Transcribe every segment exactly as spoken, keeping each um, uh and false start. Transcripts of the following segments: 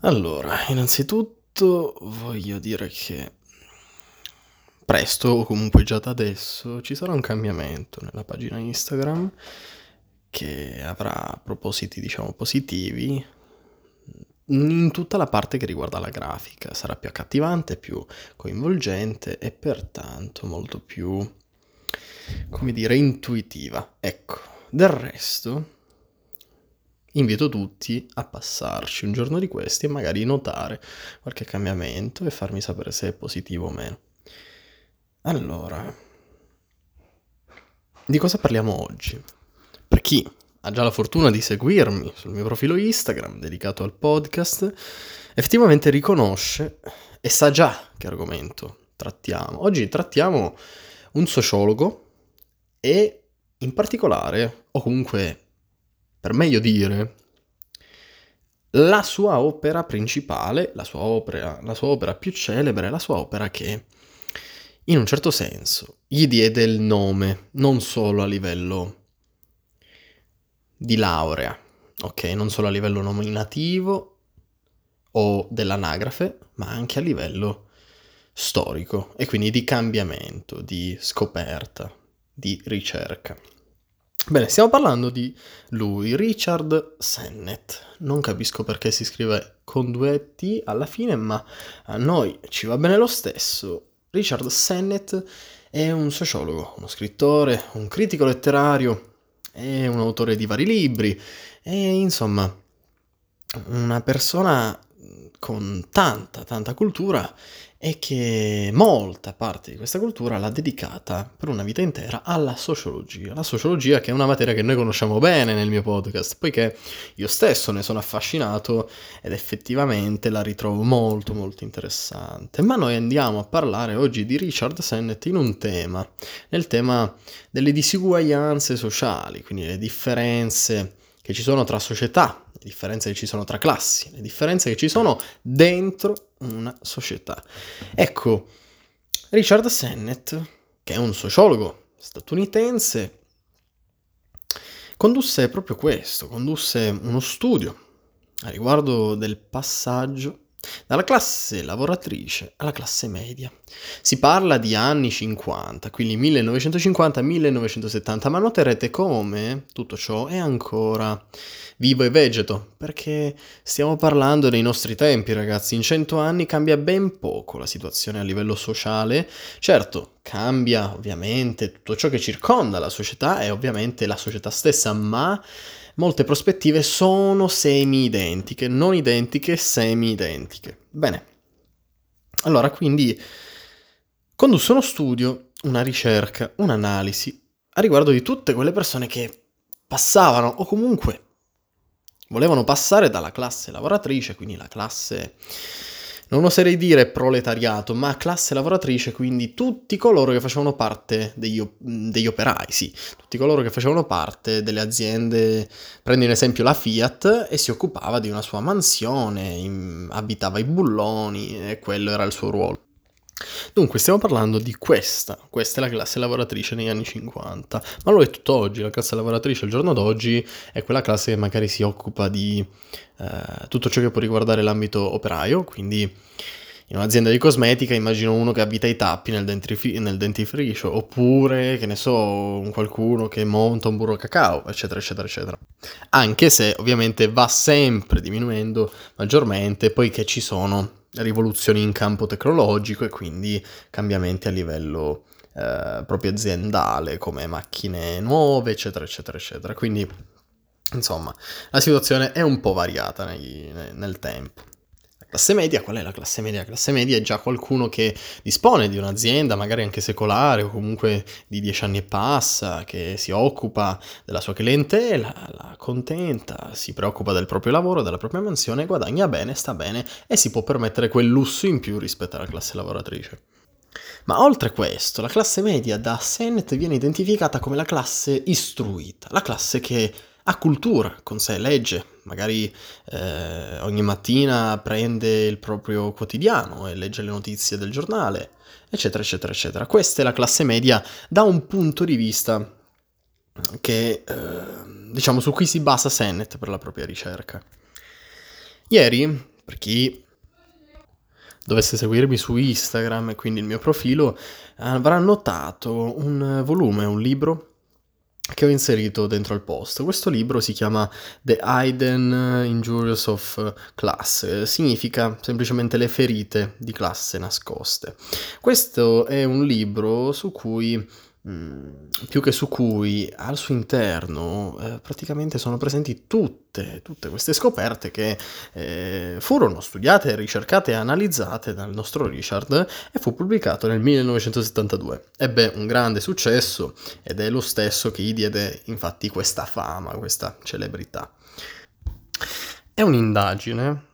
Allora, innanzitutto voglio dire che presto, o comunque già da adesso, ci sarà un cambiamento nella pagina Instagram che avrà propositi, diciamo, positivi in tutta la parte che riguarda la grafica. Sarà più accattivante, più coinvolgente e pertanto molto più, come dire, intuitiva. Ecco, del resto invito tutti a passarci un giorno di questi e magari notare qualche cambiamento e farmi sapere se è positivo o meno. Allora, di cosa parliamo oggi? Per chi ha già la fortuna di seguirmi sul mio profilo Instagram dedicato al podcast, effettivamente riconosce e sa già che argomento trattiamo. Oggi trattiamo un sociologo e in particolare, o comunque per meglio dire, la sua opera principale, la sua opera, la sua opera più celebre, la sua opera che in un certo senso gli diede il nome, non solo a livello di laurea, ok? Non solo a livello nominativo o dell'anagrafe, ma anche a livello storico e quindi di cambiamento, di scoperta, di ricerca. Bene, stiamo parlando di lui, Richard Sennett. Non capisco perché si scrive con due T alla fine, ma a noi ci va bene lo stesso. Richard Sennett è un sociologo, uno scrittore, un critico letterario, è un autore di vari libri, è insomma una persona con tanta, tanta cultura e che molta parte di questa cultura l'ha dedicata per una vita intera alla sociologia. La sociologia che è una materia che noi conosciamo bene nel mio podcast, poiché io stesso ne sono affascinato ed effettivamente la ritrovo molto, molto interessante. Ma noi andiamo a parlare oggi di Richard Sennett in un tema, nel tema delle disuguaglianze sociali, quindi le differenze che ci sono tra società, le differenze che ci sono tra classi, le differenze che ci sono dentro una società. Ecco, Richard Sennett, che è un sociologo statunitense, condusse proprio questo, condusse uno studio a riguardo del passaggio dalla classe lavoratrice alla classe media. Si parla di anni cinquanta, quindi millenovecentocinquanta millenovecentosettanta, ma noterete come tutto ciò è ancora vivo e vegeto, perché stiamo parlando dei nostri tempi, ragazzi. In cento anni cambia ben poco la situazione a livello sociale. Certo, cambia ovviamente tutto ciò che circonda la società e ovviamente la società stessa, ma molte prospettive sono semi-identiche, non identiche, semi-identiche. Bene, allora quindi condusse uno studio, una ricerca, un'analisi a riguardo di tutte quelle persone che passavano o comunque volevano passare dalla classe lavoratrice, quindi la classe, non oserei dire proletariato, ma classe lavoratrice, quindi tutti coloro che facevano parte degli, op- degli operai, sì, tutti coloro che facevano parte delle aziende. Prendi un esempio la Fiat, e si occupava di una sua mansione, in, abitava i bulloni e quello era il suo ruolo. Dunque stiamo parlando di questa, questa è la classe lavoratrice negli anni cinquanta, ma lo è tutt'oggi. La classe lavoratrice al giorno d'oggi è quella classe che magari si occupa di eh, tutto ciò che può riguardare l'ambito operaio, quindi in un'azienda di cosmetica immagino uno che abita i tappi nel, dentif- nel dentifricio, oppure, che ne so, un qualcuno che monta un burro cacao, eccetera, eccetera, eccetera. Anche se ovviamente va sempre diminuendo maggiormente, poiché ci sono rivoluzioni in campo tecnologico e quindi cambiamenti a livello eh, proprio aziendale, come macchine nuove, eccetera, eccetera, eccetera. Quindi, insomma, la situazione è un po' variata negli, nel tempo. La classe media, qual è la classe media? La classe media è già qualcuno che dispone di un'azienda, magari anche secolare o comunque di dieci anni e passa, che si occupa della sua clientela, la contenta, si preoccupa del proprio lavoro, della propria mansione, guadagna bene, sta bene e si può permettere quel lusso in più rispetto alla classe lavoratrice. Ma oltre questo, la classe media da Sennett viene identificata come la classe istruita, la classe che ha cultura con sé, legge, magari eh, ogni mattina prende il proprio quotidiano e legge le notizie del giornale, eccetera, eccetera, eccetera. Questa è la classe media da un punto di vista che, eh, diciamo, su cui si basa Sennett per la propria ricerca. Ieri, per chi dovesse seguirmi su Instagram e quindi il mio profilo, avrà notato un volume, un libro che ho inserito dentro al post. Questo libro si chiama The Hidden Injuries of Class, significa semplicemente le ferite di classe nascoste. Questo è un libro su cui, più che su cui, al suo interno eh, praticamente sono presenti tutte, tutte queste scoperte che eh, furono studiate, ricercate e analizzate dal nostro Richard, e fu pubblicato nel millenovecentosettantadue. Ebbe un grande successo ed è lo stesso che gli diede infatti questa fama, questa celebrità. È un'indagine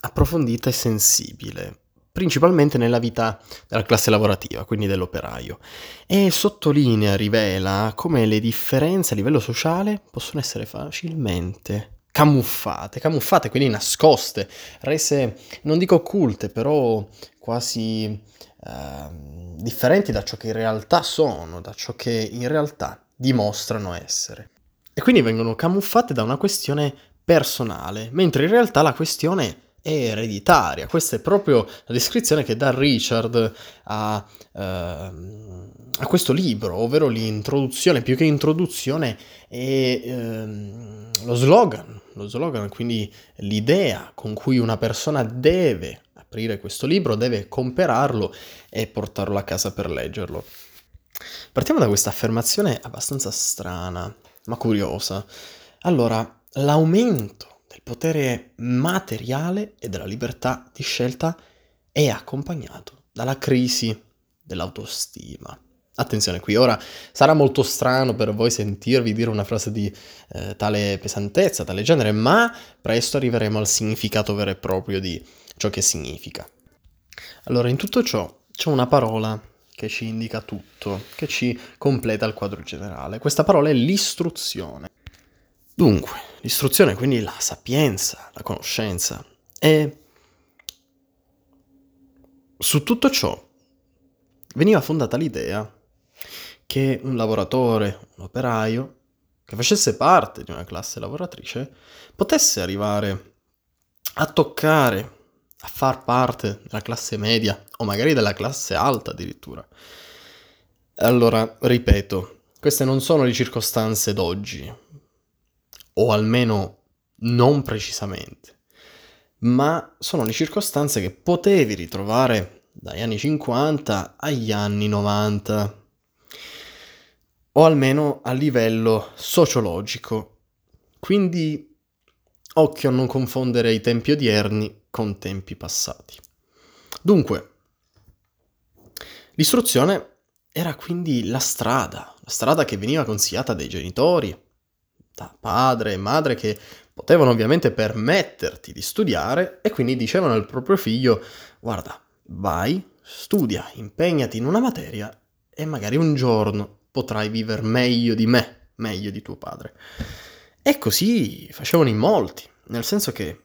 approfondita e sensibile, principalmente nella vita della classe lavorativa, quindi dell'operaio, e sottolinea, rivela come le differenze a livello sociale possono essere facilmente camuffate, camuffate quindi nascoste, rese, non dico occulte, però quasi eh, differenti da ciò che in realtà sono, da ciò che in realtà dimostrano essere. E quindi vengono camuffate da una questione personale, mentre in realtà la questione è ereditaria. Questa è proprio la descrizione che dà Richard a, eh, a questo libro, ovvero l'introduzione, più che introduzione è eh, lo slogan, lo slogan, quindi l'idea con cui una persona deve aprire questo libro, deve comprarlo e portarlo a casa per leggerlo. Partiamo da questa affermazione abbastanza strana, ma curiosa. Allora, l'aumento del potere materiale e della libertà di scelta è accompagnato dalla crisi dell'autostima. Attenzione qui, ora sarà molto strano per voi sentirvi dire una frase di eh, tale pesantezza, tale genere, ma presto arriveremo al significato vero e proprio di ciò che significa. Allora, in tutto ciò c'è una parola che ci indica tutto, che ci completa il quadro generale. Questa parola è l'istruzione. Dunque, l'istruzione, quindi la sapienza, la conoscenza, e su tutto ciò veniva fondata l'idea che un lavoratore, un operaio, che facesse parte di una classe lavoratrice, potesse arrivare a toccare, a far parte della classe media o magari della classe alta addirittura. Allora, ripeto, queste non sono le circostanze d'oggi, o almeno non precisamente, ma sono le circostanze che potevi ritrovare dagli anni cinquanta agli anni novanta, o almeno a livello sociologico. Quindi occhio a non confondere i tempi odierni con tempi passati. Dunque, l'istruzione era quindi la strada, la strada che veniva consigliata dai genitori, da padre e madre, che potevano ovviamente permetterti di studiare e quindi dicevano al proprio figlio: guarda, vai, studia, impegnati in una materia e magari un giorno potrai vivere meglio di me, meglio di tuo padre. E così facevano in molti, nel senso che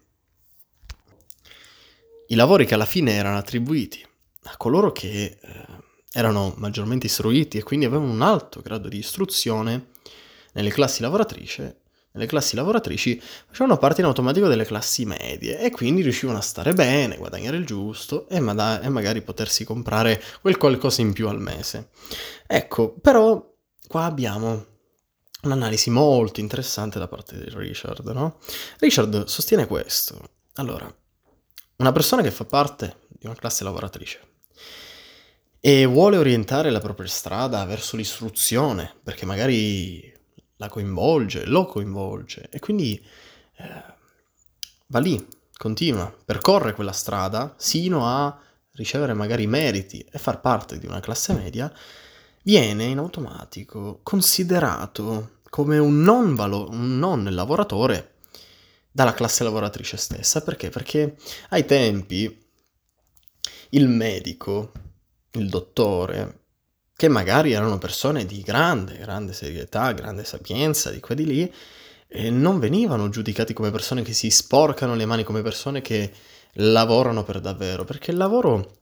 i lavori che alla fine erano attribuiti a coloro che eh, erano maggiormente istruiti e quindi avevano un alto grado di istruzione nelle classi lavoratrici, nelle classi lavoratrici facevano parte in automatico delle classi medie e quindi riuscivano a stare bene, guadagnare il giusto e, ma- e magari potersi comprare quel qualcosa in più al mese. Ecco, però qua abbiamo un'analisi molto interessante da parte di Richard, no? Richard sostiene questo. Allora, una persona che fa parte di una classe lavoratrice e vuole orientare la propria strada verso l'istruzione, perché magari la coinvolge, lo coinvolge e quindi eh, va lì, continua, percorre quella strada sino a ricevere magari meriti e far parte di una classe media, viene in automatico considerato come un non, valo- un non lavoratore dalla classe lavoratrice stessa. Perché? Perché ai tempi il medico, il dottore, che magari erano persone di grande, grande serietà, grande sapienza, di qua di lì, e non venivano giudicati come persone che si sporcano le mani, come persone che lavorano per davvero, perché il lavoro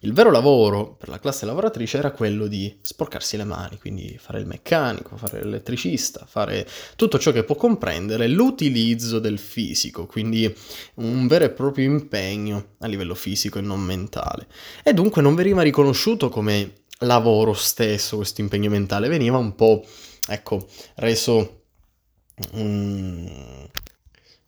Il vero lavoro per la classe lavoratrice era quello di sporcarsi le mani, quindi fare il meccanico, fare l'elettricista, fare tutto ciò che può comprendere l'utilizzo del fisico, quindi un vero e proprio impegno a livello fisico e non mentale. E dunque non veniva riconosciuto come lavoro stesso questo impegno mentale, veniva un po', ecco, reso um,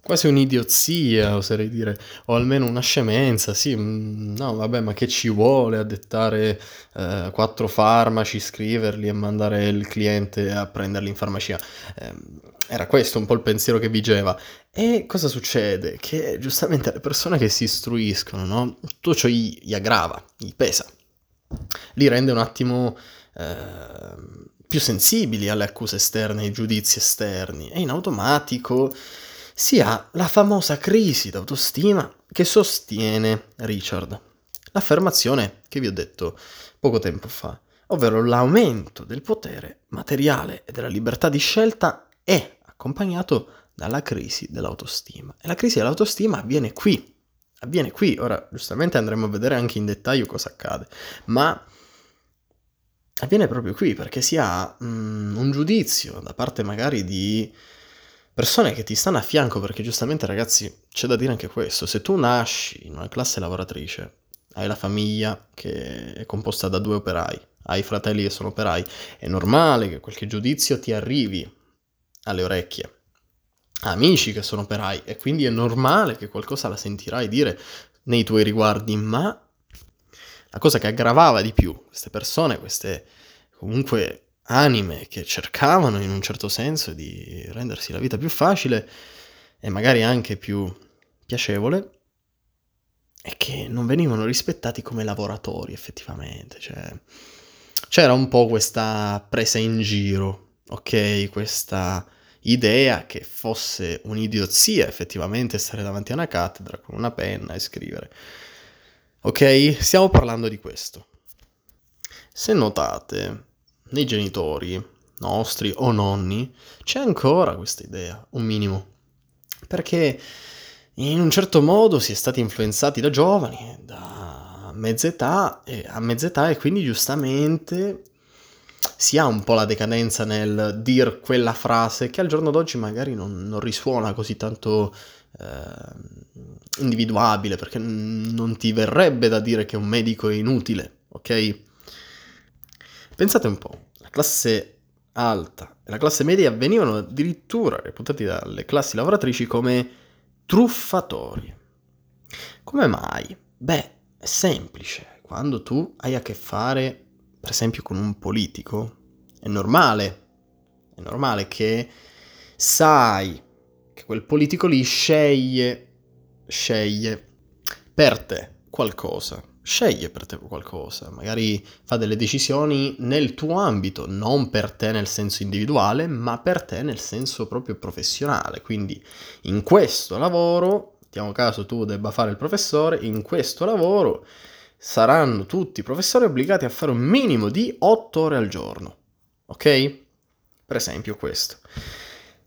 quasi un'idiozia, oserei dire, o almeno una scemenza. Sì, no, vabbè, ma che ci vuole a dettare eh, quattro farmaci, scriverli e mandare il cliente a prenderli in farmacia? Eh, era questo un po' il pensiero che vigeva. E cosa succede? Che giustamente le persone che si istruiscono, no? Tutto ciò gli, gli aggrava, gli pesa, li rende un attimo eh, più sensibili alle accuse esterne, ai giudizi esterni, e in automatico si ha la famosa crisi d'autostima che sostiene Richard. L'affermazione che vi ho detto poco tempo fa, ovvero l'aumento del potere materiale e della libertà di scelta è accompagnato dalla crisi dell'autostima. E la crisi dell'autostima avviene qui. Avviene qui, ora giustamente andremo a vedere anche in dettaglio cosa accade, ma avviene proprio qui perché si ha mm, un giudizio da parte magari di persone che ti stanno a fianco, perché giustamente, ragazzi, c'è da dire anche questo: se tu nasci in una classe lavoratrice, hai la famiglia che è composta da due operai, hai fratelli che sono operai, è normale che qualche giudizio ti arrivi alle orecchie. Amici che sono operai, e quindi è normale che qualcosa la sentirai dire nei tuoi riguardi. Ma la cosa che aggravava di più queste persone, queste comunque anime che cercavano in un certo senso di rendersi la vita più facile e magari anche più piacevole, è che non venivano rispettati come lavoratori effettivamente. Cioè, c'era un po' questa presa in giro, ok, questa idea che fosse un'idiozia effettivamente stare davanti a una cattedra con una penna e scrivere. Ok, stiamo parlando di questo. Se notate, nei genitori nostri o nonni c'è ancora questa idea, un minimo, perché in un certo modo si è stati influenzati da giovani, da mezza età, e a mezza età, e quindi giustamente si ha un po' la decadenza nel dir quella frase che al giorno d'oggi magari non, non risuona così tanto eh, individuabile, perché non ti verrebbe da dire che un medico è inutile, ok? Pensate un po', la classe alta e la classe media venivano addirittura reputati dalle classi lavoratrici come truffatori. Come mai? Beh, è semplice: quando tu hai a che fare per esempio con un politico, è normale, è normale che sai che quel politico lì sceglie, sceglie per te qualcosa, sceglie per te qualcosa, magari fa delle decisioni nel tuo ambito, non per te nel senso individuale, ma per te nel senso proprio professionale. Quindi in questo lavoro, mettiamo caso tu debba fare il professore, in questo lavoro saranno tutti i professori obbligati a fare un minimo di otto ore al giorno, ok? Per esempio questo.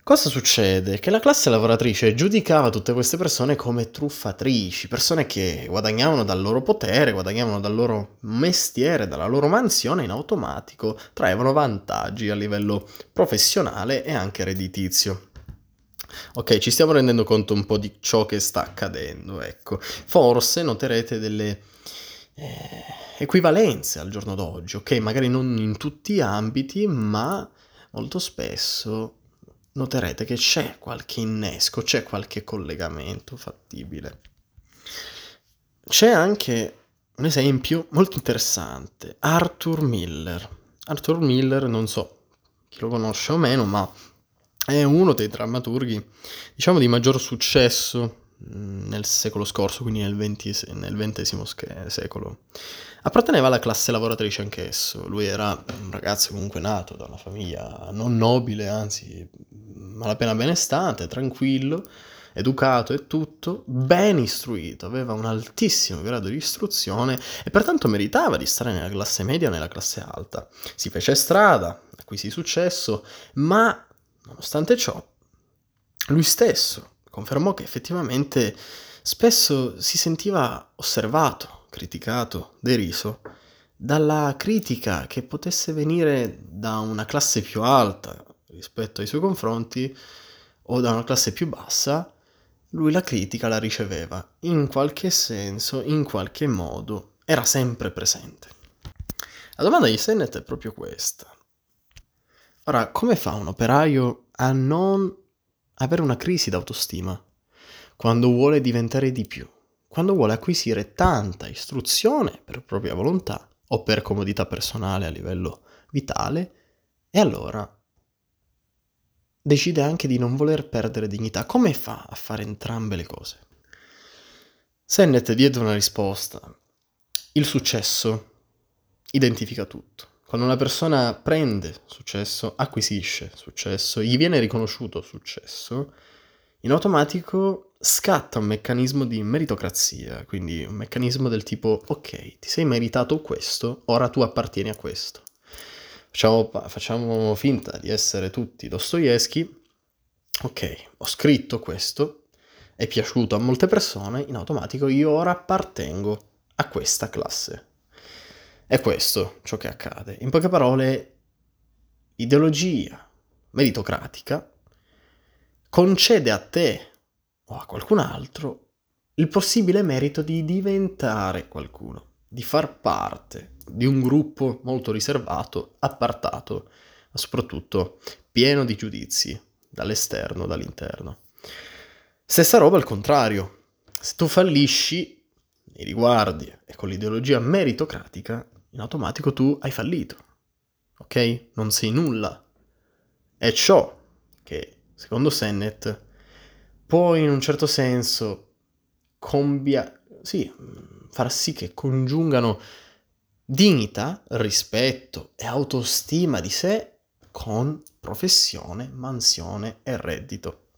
Cosa succede? Che la classe lavoratrice giudicava tutte queste persone come truffatrici, persone che guadagnavano dal loro potere, guadagnavano dal loro mestiere, dalla loro mansione, in automatico traevano vantaggi a livello professionale e anche redditizio. Ok, ci stiamo rendendo conto un po' di ciò che sta accadendo, ecco. Forse noterete delle Eh, equivalenze al giorno d'oggi, ok? Magari non in tutti gli ambiti, ma molto spesso noterete che c'è qualche innesco, c'è qualche collegamento fattibile. C'è anche un esempio molto interessante, Arthur Miller. Arthur Miller, non so chi lo conosce o meno, ma è uno dei drammaturghi, diciamo, di maggior successo nel secolo scorso, quindi nel ventesimo secolo. Apparteneva alla classe lavoratrice anch'esso. Lui era un ragazzo comunque nato da una famiglia non nobile, anzi malapena benestante, tranquillo, educato e tutto, ben istruito, aveva un altissimo grado di istruzione e pertanto meritava di stare nella classe media o nella classe alta. Si fece strada, acquisì successo, ma nonostante ciò lui stesso confermò che effettivamente spesso si sentiva osservato, criticato, deriso, dalla critica che potesse venire da una classe più alta rispetto ai suoi confronti o da una classe più bassa, lui la critica la riceveva. In qualche senso, in qualche modo, era sempre presente. La domanda di Sennett è proprio questa. Ora, come fa un operaio a non avere una crisi d'autostima quando vuole diventare di più, quando vuole acquisire tanta istruzione per propria volontà o per comodità personale a livello vitale, e allora decide anche di non voler perdere dignità? Come fa a fare entrambe le cose? Sennett diede una risposta. Il successo identifica tutto. Quando una persona prende successo, acquisisce successo, gli viene riconosciuto successo, in automatico scatta un meccanismo di meritocrazia, quindi un meccanismo del tipo, ok, ti sei meritato questo, ora tu appartieni a questo. Facciamo, facciamo finta di essere tutti Dostoevskij, ok, ho scritto questo, è piaciuto a molte persone, in automatico io ora appartengo a questa classe. È questo ciò che accade. In poche parole, ideologia meritocratica concede a te o a qualcun altro il possibile merito di diventare qualcuno, di far parte di un gruppo molto riservato, appartato, ma soprattutto pieno di giudizi dall'esterno, dall'interno. Stessa roba al contrario. Se tu fallisci nei riguardi e con l'ideologia meritocratica, in automatico tu hai fallito, ok? Non sei nulla. È ciò che, secondo Sennett, può in un certo senso combia- sì, far sì che congiungano dignità, rispetto e autostima di sé con professione, mansione e reddito.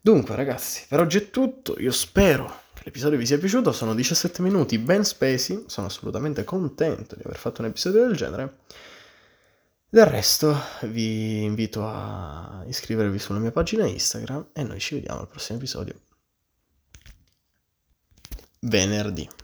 Dunque ragazzi, per oggi è tutto, io spero l'episodio vi sia piaciuto, sono diciassette minuti ben spesi, sono assolutamente contento di aver fatto un episodio del genere. Del resto vi invito a iscrivervi sulla mia pagina Instagram e noi ci vediamo al prossimo episodio venerdì.